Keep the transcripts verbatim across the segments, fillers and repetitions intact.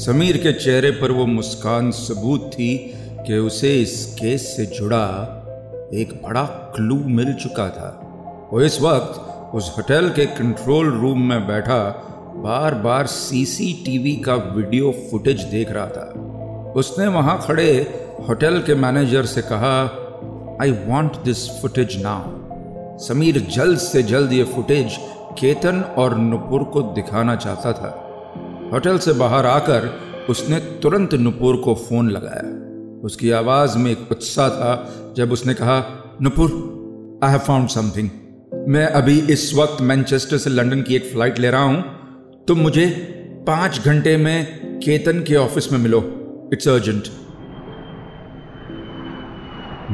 समीर के चेहरे पर वो मुस्कान सबूत थी कि उसे इस केस से जुड़ा एक बड़ा क्लू मिल चुका था। वो इस वक्त उस होटल के कंट्रोल रूम में बैठा बार बार सीसीटीवी का वीडियो फुटेज देख रहा था। उसने वहां खड़े होटल के मैनेजर से कहा, I want this footage now. Sameer जल्द से जल्द ये फुटेज केतन और नुपुर को दिखाना चाहता था। होटल से बाहर आकर उसने तुरंत नुपुर को फ़ोन लगाया। उसकी आवाज़ में एक उत्साह था जब उसने कहा, Nupur, I have found something. मैं अभी इस वक्त मैनचेस्टर से लंदन की एक फ़्लाइट ले रहा हूँ। तुम मुझे पाँच घंटे में केतन के ऑफिस में मिलो, इट्स अर्जेंट।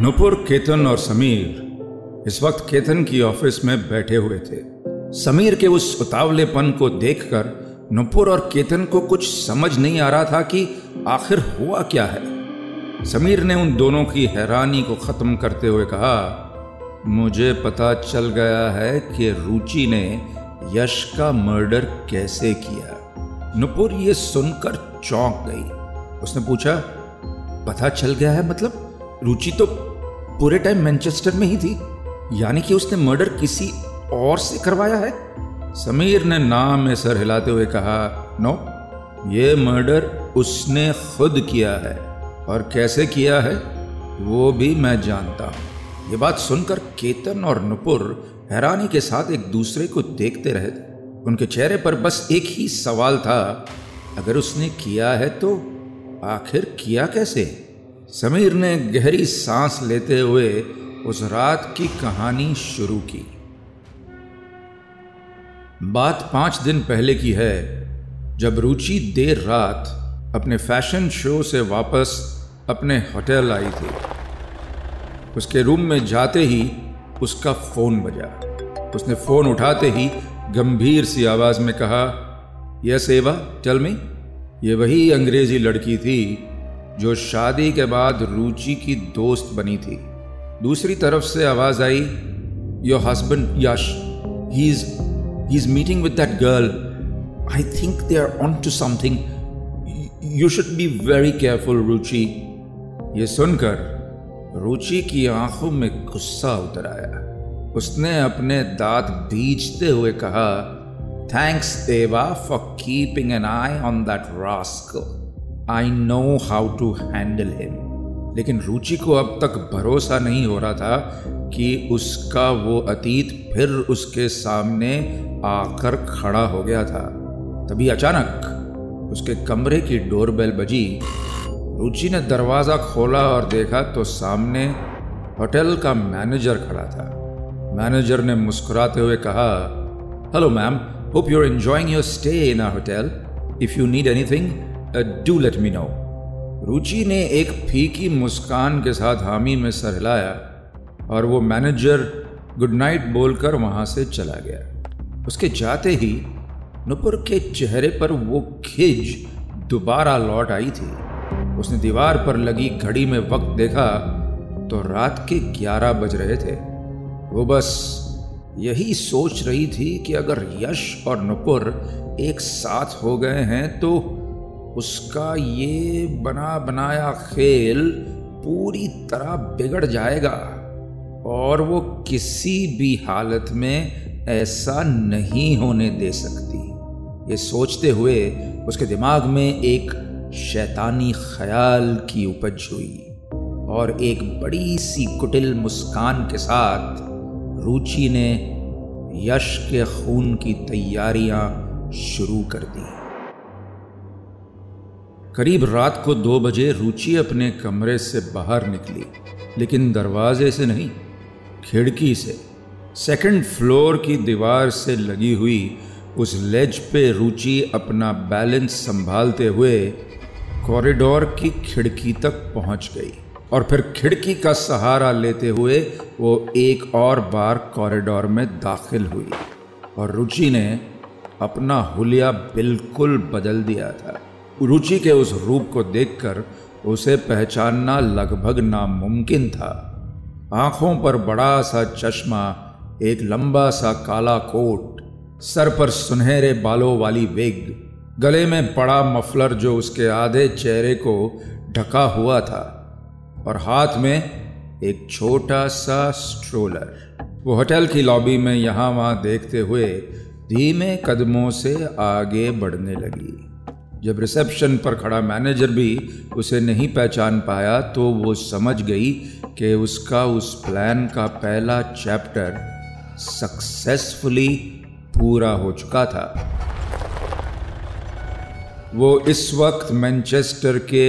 नुपुर, केतन और समीर इस वक्त केतन की ऑफिस में बैठे हुए थे। समीर के उस उतावलेपन को देखकर नुपुर और केतन को कुछ समझ नहीं आ रहा था कि आखिर हुआ क्या है। समीर ने उन दोनों की हैरानी को ख़त्म करते हुए कहा, मुझे पता चल गया है कि रुचि ने यश का मर्डर कैसे किया। नुपुर ये सुनकर चौंक गई। उसने पूछा, पता चल गया है मतलब? रुचि तो पूरे टाइम मैनचेस्टर में ही थी, यानी कि उसने मर्डर किसी और से करवाया है? समीर ने नाम में सर हिलाते हुए कहा, नो, ये मर्डर उसने खुद किया है और कैसे किया है वो भी मैं जानता हूँ। ये बात सुनकर केतन और नुपुर हैरानी के साथ एक दूसरे को देखते रहे थे। उनके चेहरे पर बस एक ही सवाल था, अगर उसने किया है तो आखिर किया कैसे? समीर ने गहरी सांस लेते हुए उस रात की कहानी शुरू की। बात पाँच दिन पहले की है, जब रुचि देर रात अपने फैशन शो से वापस अपने होटल आई थी। उसके रूम में जाते ही उसका फ़ोन बजा। उसने फ़ोन उठाते ही गंभीर सी आवाज़ में कहा, यस एवा, टेल मी। ये वही अंग्रेज़ी लड़की थी जो शादी के बाद रुचि की दोस्त बनी थी। दूसरी तरफ से आवाज़ आई, your husband Yash, he is He is meeting with that girl. I think they are onto something. You should be very careful, Ruchi. ये सुनकर रुचि की आंखों में गुस्सा उतर आया। उसने अपने दांत भींचते हुए कहा, Thanks, Eva, for keeping an eye on that rascal. I know how to handle him. लेकिन रुचि को अब तक भरोसा नहीं हो रहा था कि उसका वो अतीत फिर उसके सामने आकर खड़ा हो गया था। तभी अचानक उसके कमरे की डोरबेल बजी। रुचि ने दरवाज़ा खोला और देखा तो सामने होटल का मैनेजर खड़ा था। मैनेजर ने मुस्कुराते हुए कहा, hello ma'am, hope you are enjoying your stay in our hotel. If you need anything do let me know. Ruchi ने एक फीकी मुस्कान के साथ हामी में सर हिलाया और वो मैनेजर गुड नाइट बोलकर वहाँ से चला गया। उसके जाते ही नुपुर के चेहरे पर वो खिज दोबारा लौट आई थी। उसने दीवार पर लगी घड़ी में वक्त देखा तो रात के ग्यारह बज रहे थे। वो बस यही सोच रही थी कि अगर यश और नुपुर एक साथ हो गए हैं तो उसका ये बना बनाया खेल पूरी तरह बिगड़ जाएगा और वो किसी भी हालत में ऐसा नहीं होने दे सकती। ये सोचते हुए उसके दिमाग में एक शैतानी ख्याल की उपज हुई और एक बड़ी सी कुटिल मुस्कान के साथ रुचि ने यश के खून की तैयारियां शुरू कर दी। करीब रात को दो बजे रुचि अपने कमरे से बाहर निकली, लेकिन दरवाजे से नहीं, खिड़की से। सेकंड फ्लोर की दीवार से लगी हुई उस लेज पे रुचि अपना बैलेंस संभालते हुए कॉरिडोर की खिड़की तक पहुंच गई और फिर खिड़की का सहारा लेते हुए वो एक और बार कॉरिडोर में दाखिल हुई और रुचि ने अपना हुलिया बिल्कुल बदल दिया था। रुचि के उस रूप को देखकर उसे पहचानना लगभग नामुमकिन था। आंखों पर बड़ा सा चश्मा, एक लंबा सा काला कोट, सर पर सुनहरे बालों वाली विग, गले में बड़ा मफलर जो उसके आधे चेहरे को ढका हुआ था और हाथ में एक छोटा सा स्ट्रोलर। वो होटल की लॉबी में यहाँ वहाँ देखते हुए धीमे कदमों से आगे बढ़ने लगी। जब रिसेप्शन पर खड़ा मैनेजर भी उसे नहीं पहचान पाया तो वो समझ गई कि उसका उस प्लान का पहला चैप्टर सक्सेसफुली पूरा हो चुका था। वो इस वक्त मैनचेस्टर के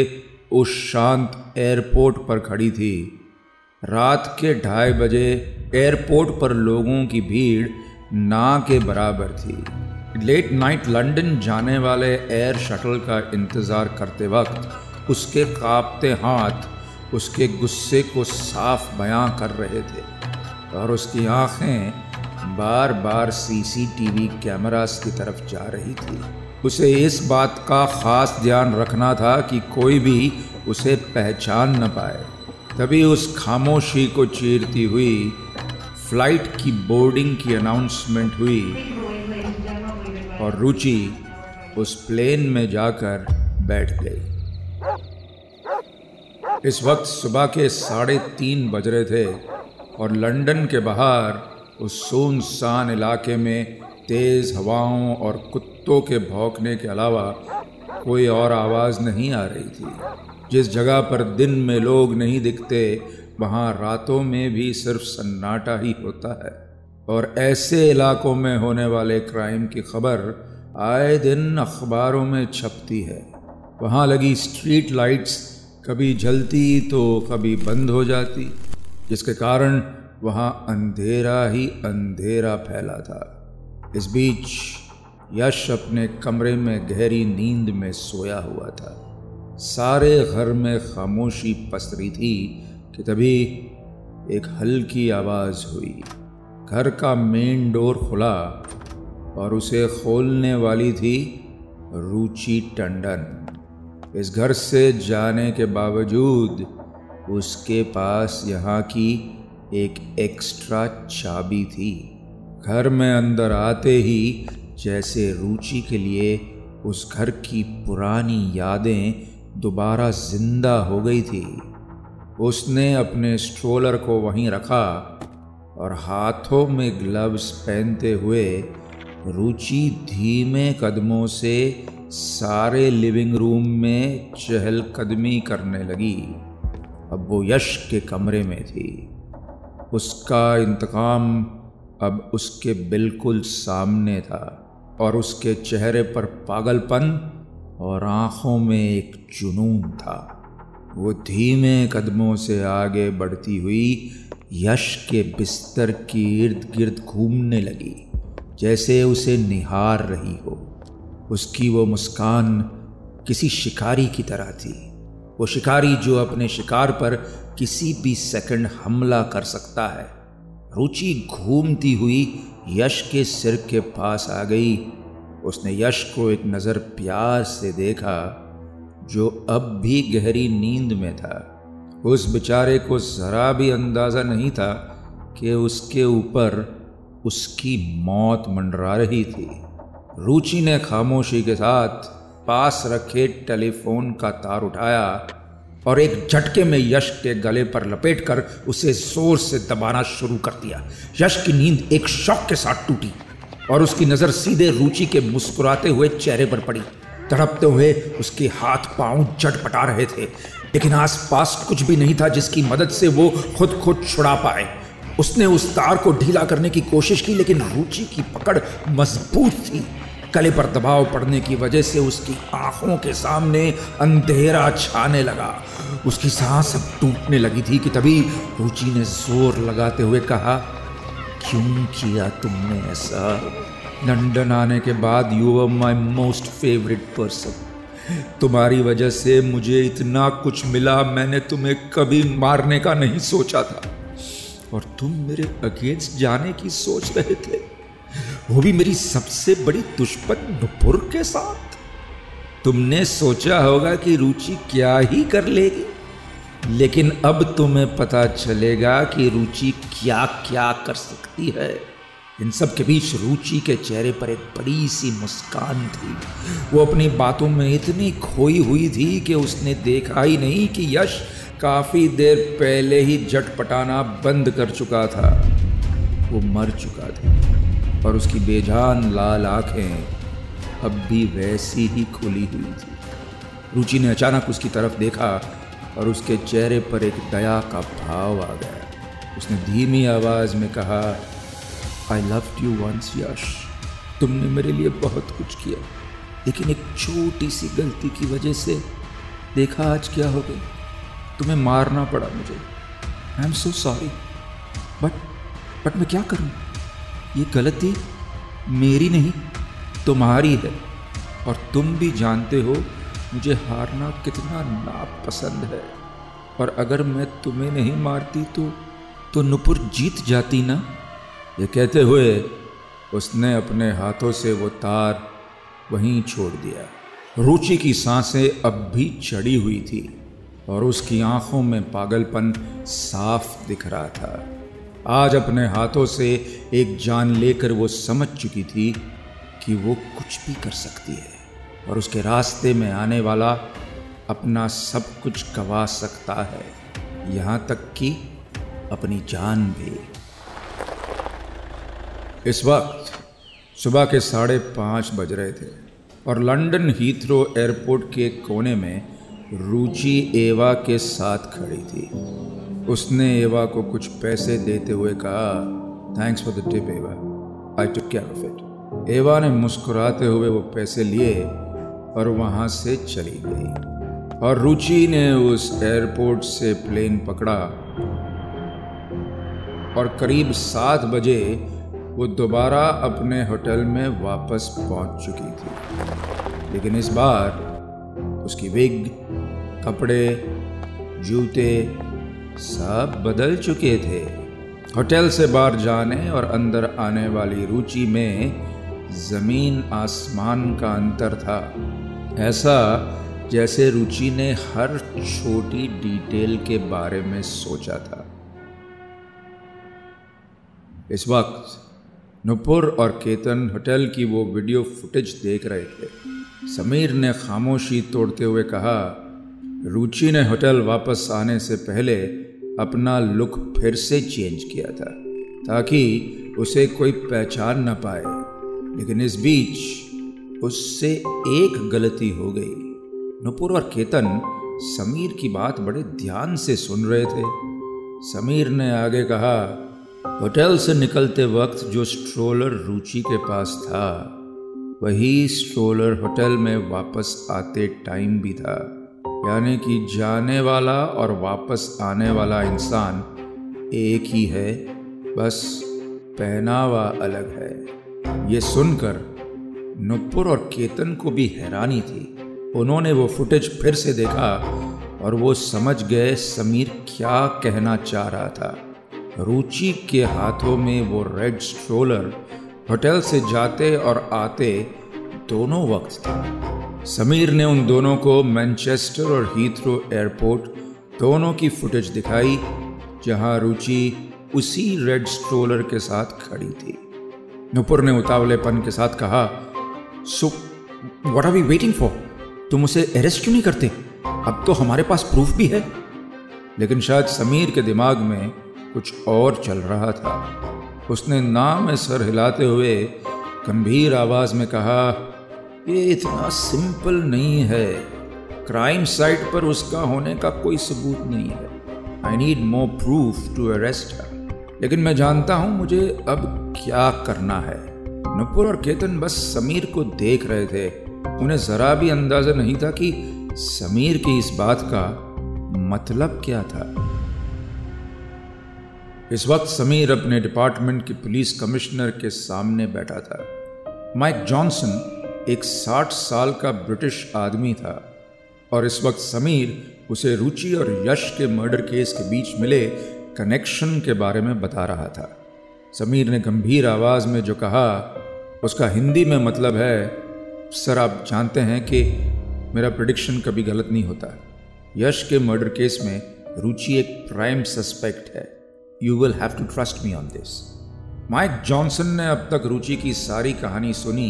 उस शांत एयरपोर्ट पर खड़ी थी। रात के ढाई बजे एयरपोर्ट पर लोगों की भीड़ ना के बराबर थी। लेट नाइट लंदन जाने वाले एयर शटल का इंतज़ार करते वक्त उसके कांपते हाथ उसके गुस्से को साफ बयां कर रहे थे और उसकी आंखें बार बार सीसीटीवी कैमरास की तरफ जा रही थी। उसे इस बात का ख़ास ध्यान रखना था कि कोई भी उसे पहचान न पाए। तभी उस खामोशी को चीरती हुई फ्लाइट की बोर्डिंग की अनाउंसमेंट हुई और रुचि उस प्लेन में जाकर बैठ गई। इस वक्त सुबह के साढ़े तीन बज रहे थे और लंदन के बाहर उस सुनसान इलाके में तेज़ हवाओं और कुत्तों के भौंकने के अलावा कोई और आवाज़ नहीं आ रही थी। जिस जगह पर दिन में लोग नहीं दिखते वहाँ रातों में भी सिर्फ सन्नाटा ही होता है और ऐसे इलाकों में होने वाले क्राइम की खबर आए दिन अखबारों में छपती है। वहाँ लगी स्ट्रीट लाइट्स कभी जलती तो कभी बंद हो जाती, जिसके कारण वहाँ अंधेरा ही अंधेरा फैला था। इस बीच यश अपने कमरे में गहरी नींद में सोया हुआ था। सारे घर में खामोशी पसरी थी कि तभी एक हल्की आवाज़ हुई। घर का मेन डोर खुला और उसे खोलने वाली थी रुचि टंडन। इस घर से जाने के बावजूद उसके पास यहाँ की एक एक्स्ट्रा चाबी थी। घर में अंदर आते ही जैसे रुचि के लिए उस घर की पुरानी यादें दोबारा जिंदा हो गई थी। उसने अपने स्ट्रोलर को वहीं रखा और हाथों में ग्लव्स पहनते हुए रुचि धीमे कदमों से सारे लिविंग रूम में चहलकदमी करने लगी। अब वो यश के कमरे में थी। उसका इंतकाम अब उसके बिल्कुल सामने था और उसके चेहरे पर पागलपन और आंखों में एक जुनून था। वो धीमे कदमों से आगे बढ़ती हुई यश के बिस्तर के इर्द गिर्द घूमने लगी, जैसे उसे निहार रही हो। उसकी वो मुस्कान किसी शिकारी की तरह थी, वो शिकारी जो अपने शिकार पर किसी भी सेकंड हमला कर सकता है। रुचि घूमती हुई यश के सिर के पास आ गई। उसने यश को एक नज़र प्यार से देखा जो अब भी गहरी नींद में था। उस बेचारे को ज़रा भी अंदाज़ा नहीं था कि उसके ऊपर उसकी मौत मंडरा रही थी। रुचि ने खामोशी के साथ पास रखे टेलीफोन का तार उठाया और एक झटके में यश के गले पर लपेटकर उसे जोर से दबाना शुरू कर दिया। यश की नींद एक शॉक के साथ टूटी और उसकी नज़र सीधे रुचि के मुस्कुराते हुए चेहरे पर पड़ी। तड़पते हुए उसके हाथ पांव झटपटा रहे थे, लेकिन आसपास कुछ भी नहीं था जिसकी मदद से वो खुद को छुड़ा पाए। उसने उस तार को ढीला करने की कोशिश की, लेकिन रुचि की पकड़ मजबूत थी। गले पर दबाव पड़ने की वजह से उसकी आंखों के सामने अंधेरा छाने लगा। उसकी सांस अब टूटने लगी थी कि तभी रुचि ने जोर लगाते हुए कहा, क्यों किया तुमने ऐसा? लंदन आने के बाद you are my most favourite person. तुम्हारी वजह से मुझे इतना कुछ मिला, मैंने तुम्हें कभी मारने का नहीं सोचा था और तुम मेरे अगेंस्ट जाने की सोच रहे थे, वो भी मेरी सबसे बड़ी दुश्मन नुपुर के साथ। तुमने सोचा होगा कि रुचि क्या ही कर लेगी, लेकिन अब तुम्हें पता चलेगा कि रुचि क्या क्या कर सकती है। इन सब के बीच रुचि के चेहरे पर एक बड़ी सी मुस्कान थी। वो अपनी बातों में इतनी खोई हुई थी कि उसने देखा ही नहीं कि यश काफ़ी देर पहले ही जट पटाना बंद कर चुका था। वो मर चुका था और उसकी बेजान लाल आँखें अब भी वैसी ही खुली हुई थी। रुचि ने अचानक उसकी तरफ देखा और उसके चेहरे पर एक दया का भाव आ गया। उसने धीमी आवाज़ में कहा, I loved you once Yash, तुमने मेरे लिए बहुत कुछ किया, लेकिन एक छोटी सी गलती की वजह से देखा आज क्या हो गया, तुम्हें मारना पड़ा मुझे। I am so sorry, but but मैं क्या करूं? ये गलती मेरी नहीं तुम्हारी है, और तुम भी जानते हो मुझे हारना कितना नापसंद है, और अगर मैं तुम्हें नहीं मारती तो तो नुपुर जीत जाती ना। ये कहते हुए उसने अपने हाथों से वो तार वहीं छोड़ दिया। रुचि की सांसें अब भी चढ़ी हुई थी और उसकी आंखों में पागलपन साफ दिख रहा था। आज अपने हाथों से एक जान लेकर वो समझ चुकी थी कि वो कुछ भी कर सकती है और उसके रास्ते में आने वाला अपना सब कुछ गवा सकता है, यहाँ तक कि अपनी जान भी। इस वक्त सुबह के साढ़े पाँच बज रहे थे और लंदन हीथ्रो एयरपोर्ट के कोने में रुचि एवा के साथ खड़ी थी। उसने एवा को कुछ पैसे देते हुए कहा, thanks for the tip Ava, I took care of it. Ava ने मुस्कुराते हुए वो पैसे लिए और वहाँ से चली गई। और रुचि ने उस एयरपोर्ट से प्लेन पकड़ा और करीब सात बजे वो दोबारा अपने होटल में वापस पहुंच चुकी थी। लेकिन इस बार उसकी विग, कपड़े, जूते सब बदल चुके थे। होटल से बाहर जाने और अंदर आने वाली रुचि में ज़मीन आसमान का अंतर था, ऐसा जैसे रुचि ने हर छोटी डिटेल के बारे में सोचा था। इस वक्त नुपुर और केतन होटल की वो वीडियो फुटेज देख रहे थे। समीर ने खामोशी तोड़ते हुए कहा, रुचि ने होटल वापस आने से पहले अपना लुक फिर से चेंज किया था ताकि उसे कोई पहचान ना पाए, लेकिन इस बीच उससे एक गलती हो गई। नुपुर और केतन समीर की बात बड़े ध्यान से सुन रहे थे। समीर ने आगे कहा, होटल से निकलते वक्त जो स्ट्रोलर रुचि के पास था वही स्ट्रोलर होटल में वापस आते टाइम भी था, यानी कि जाने वाला और वापस आने वाला इंसान एक ही है, बस पहनावा अलग है। ये सुनकर नुपुर और केतन को भी हैरानी थी। उन्होंने वो फुटेज फिर से देखा और वो समझ गए समीर क्या कहना चाह रहा था। रुचि के हाथों में वो रेड स्ट्रोलर होटल से जाते और आते दोनों वक्त था। समीर ने उन दोनों को मैनचेस्टर और हीथ्रो एयरपोर्ट दोनों की फुटेज दिखाई, जहां रुचि उसी रेड स्ट्रोलर के साथ खड़ी थी। नुपुर ने उतावलेपन के साथ कहा, so what are we waiting for? तुम उसे अरेस्ट क्यों नहीं करते? अब तो हमारे पास प्रूफ भी है। लेकिन शायद समीर के दिमाग में कुछ और चल रहा था। उसने नाम में सर हिलाते हुए गंभीर आवाज में कहा, ये इतना सिंपल नहीं है, क्राइम साइट पर उसका होने का कोई सबूत नहीं है। I need more proof to arrest her. लेकिन मैं जानता हूँ मुझे अब क्या करना है। नुपुर और केतन बस समीर को देख रहे थे। उन्हें जरा भी अंदाजा नहीं था कि समीर की इस बात का मतलब क्या था। इस वक्त समीर अपने डिपार्टमेंट के पुलिस कमिश्नर के सामने बैठा था। माइक जॉनसन एक साठ साल का ब्रिटिश आदमी था और इस वक्त समीर उसे रुचि और यश के मर्डर केस के बीच मिले कनेक्शन के बारे में बता रहा था। समीर ने गंभीर आवाज़ में जो कहा उसका हिंदी में मतलब है, सर आप जानते हैं कि मेरा प्रेडिक्शन कभी गलत नहीं होता। यश के मर्डर केस में रुचि एक प्राइम सस्पेक्ट है। You will have to trust me on this. Mike Johnson ने अब तक रुचि की सारी कहानी सुनी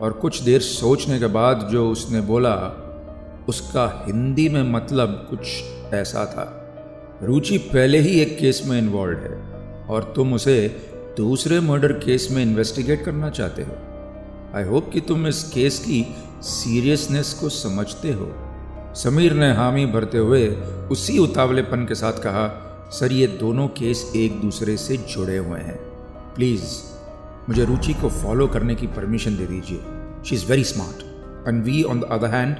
और कुछ देर सोचने के बाद जो उसने बोला उसका हिंदी में मतलब कुछ ऐसा था, रुचि पहले ही एक केस में इन्वॉल्व है और तुम उसे दूसरे मर्डर केस में इन्वेस्टिगेट करना चाहते हो। आई होप कि तुम इस केस की सीरियसनेस को समझते हो। समीर ने हामी भरते हुए उसी उतावलेपन के साथ कहा, सर ये दोनों केस एक दूसरे से जुड़े हुए हैं, प्लीज़ मुझे रुचि को फॉलो करने की परमिशन दे दीजिए। She is very smart and we on the other hand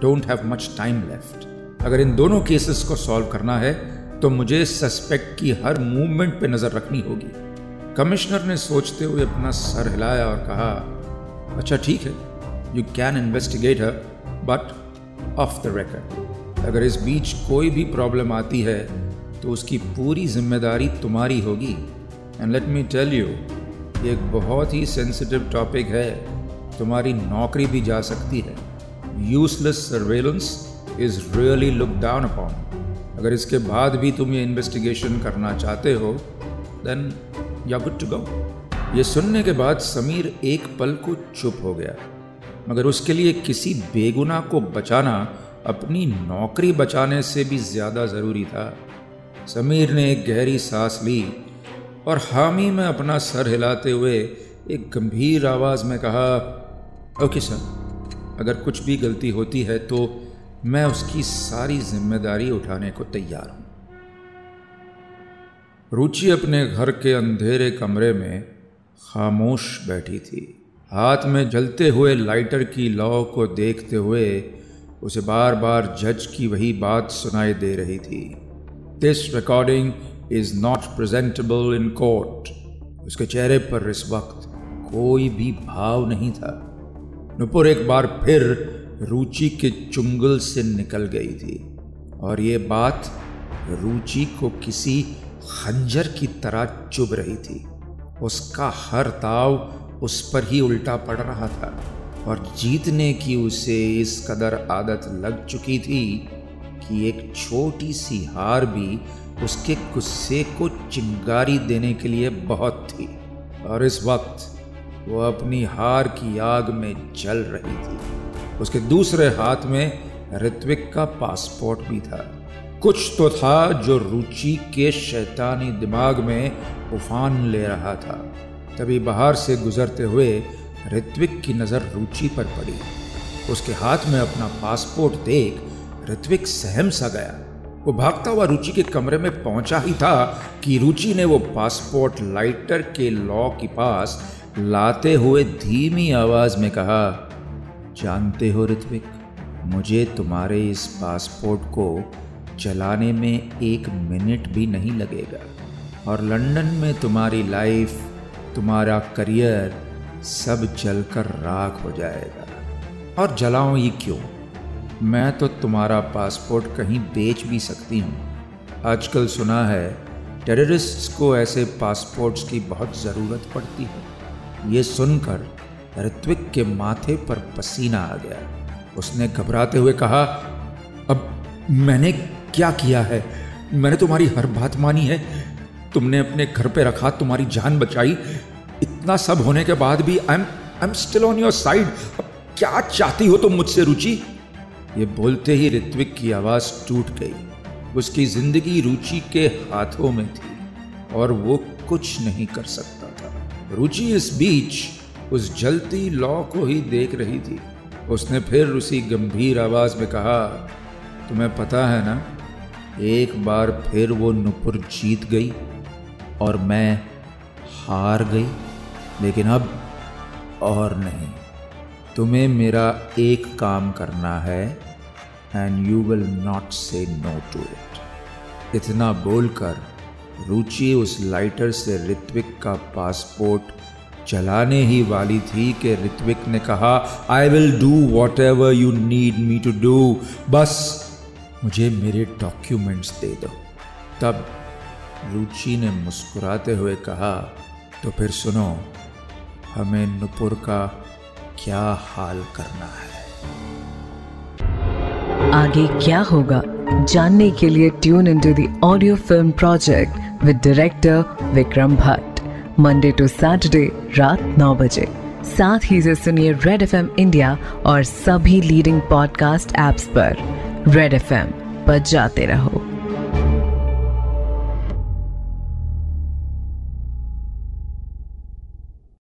don't have much time left. अगर इन दोनों केसेस को सॉल्व करना है तो मुझे सस्पेक्ट की हर मूवमेंट पे नज़र रखनी होगी। कमिश्नर ने सोचते हुए अपना सर हिलाया और कहा, अच्छा ठीक है, you can investigate her but off the record. अगर इस बीच कोई भी प्रॉब्लम आती है तो उसकी पूरी जिम्मेदारी तुम्हारी होगी। And let me tell you, ये एक बहुत ही सेंसिटिव टॉपिक है, तुम्हारी नौकरी भी जा सकती है। Useless surveillance is really look down upon. अगर इसके बाद भी तुम ये इन्वेस्टिगेशन करना चाहते हो then you are good to go. ये सुनने के बाद समीर एक पल को चुप हो गया, मगर उसके लिए किसी बेगुनाह को बचाना अपनी नौकरी बचाने से भी ज़्यादा ज़रूरी था। समीर ने एक गहरी सांस ली और हामी में अपना सर हिलाते हुए एक गंभीर आवाज़ में कहा, ओके सर, अगर कुछ भी गलती होती है तो मैं उसकी सारी जिम्मेदारी उठाने को तैयार हूँ। रुचि अपने घर के अंधेरे कमरे में खामोश बैठी थी। हाथ में जलते हुए लाइटर की लौ को देखते हुए उसे बार बार जज की वही बात सुनाई दे रही थी, this recording is not presentable in court. उसके चेहरे पर इस वक्त कोई भी भाव नहीं था। नुपुर एक बार फिर रुचि के चुंगल से निकल गई थी और ये बात रुचि को किसी खंजर की तरह चुभ रही थी। उसका हर ताव उस पर ही उल्टा पड़ रहा था और जीतने की उसे इस कदर आदत लग चुकी थी कि एक छोटी सी हार भी उसके गुस्से को चिंगारी देने के लिए बहुत थी और इस वक्त वो अपनी हार की आग में जल रही थी। उसके दूसरे हाथ में ऋत्विक का पासपोर्ट भी था। कुछ तो था जो रुचि के शैतानी दिमाग में उफान ले रहा था। तभी बाहर से गुजरते हुए ऋत्विक की नज़र रुचि पर पड़ी। उसके हाथ में अपना पासपोर्ट देख ऋत्विक सहम सा गया। वो भागता हुआ रुचि के कमरे में पहुंचा ही था कि रुचि ने वो पासपोर्ट लाइटर के लॉ के पास लाते हुए धीमी आवाज़ में कहा, जानते हो ऋत्विक, मुझे तुम्हारे इस पासपोर्ट को चलाने में एक मिनट भी नहीं लगेगा और लंदन में तुम्हारी लाइफ, तुम्हारा करियर सब जलकर राख हो जाएगा। और जलाऊं ही क्यों, मैं तो तुम्हारा पासपोर्ट कहीं बेच भी सकती हूँ। आजकल सुना है टेररिस्ट्स को ऐसे पासपोर्ट्स की बहुत ज़रूरत पड़ती है। ये सुनकर ऋत्विक के माथे पर पसीना आ गया। उसने घबराते हुए कहा, अब मैंने क्या किया है? मैंने तुम्हारी हर बात मानी है, तुमने अपने घर पे रखा, तुम्हारी जान बचाई, इतना सब होने के बाद भी I am I am still on your side. अब क्या चाहती हो तुम मुझसे रुचि? ये बोलते ही ऋत्विक की आवाज़ टूट गई। उसकी ज़िंदगी रुचि के हाथों में थी और वो कुछ नहीं कर सकता था। रुचि इस बीच उस जलती लौ को ही देख रही थी। उसने फिर उसी गंभीर आवाज़ में कहा, तुम्हें पता है ना, एक बार फिर वो नुपुर जीत गई और मैं हार गई, लेकिन अब और नहीं। तुम्हें मेरा एक काम करना है and you will not say no to it. इतना बोलकर रुचि उस लाइटर से ऋत्विक का पासपोर्ट चलाने ही वाली थी कि ऋत्विक ने कहा, I will do whatever you need me to do, बस मुझे मेरे डॉक्यूमेंट्स दे दो। तब रुचि ने मुस्कुराते हुए कहा, तो फिर सुनो, हमें नुपुर का क्या हाल करना है। आगे क्या होगा जानने के लिए tune into the audio film project with director Vikram Bhatt. Monday to Saturday रात नौ बजे। साथ ही से सुनिए रेड एफएम इंडिया और सभी लीडिंग पॉडकास्ट एप्स पर। रेड एफएम पर जाते रहो।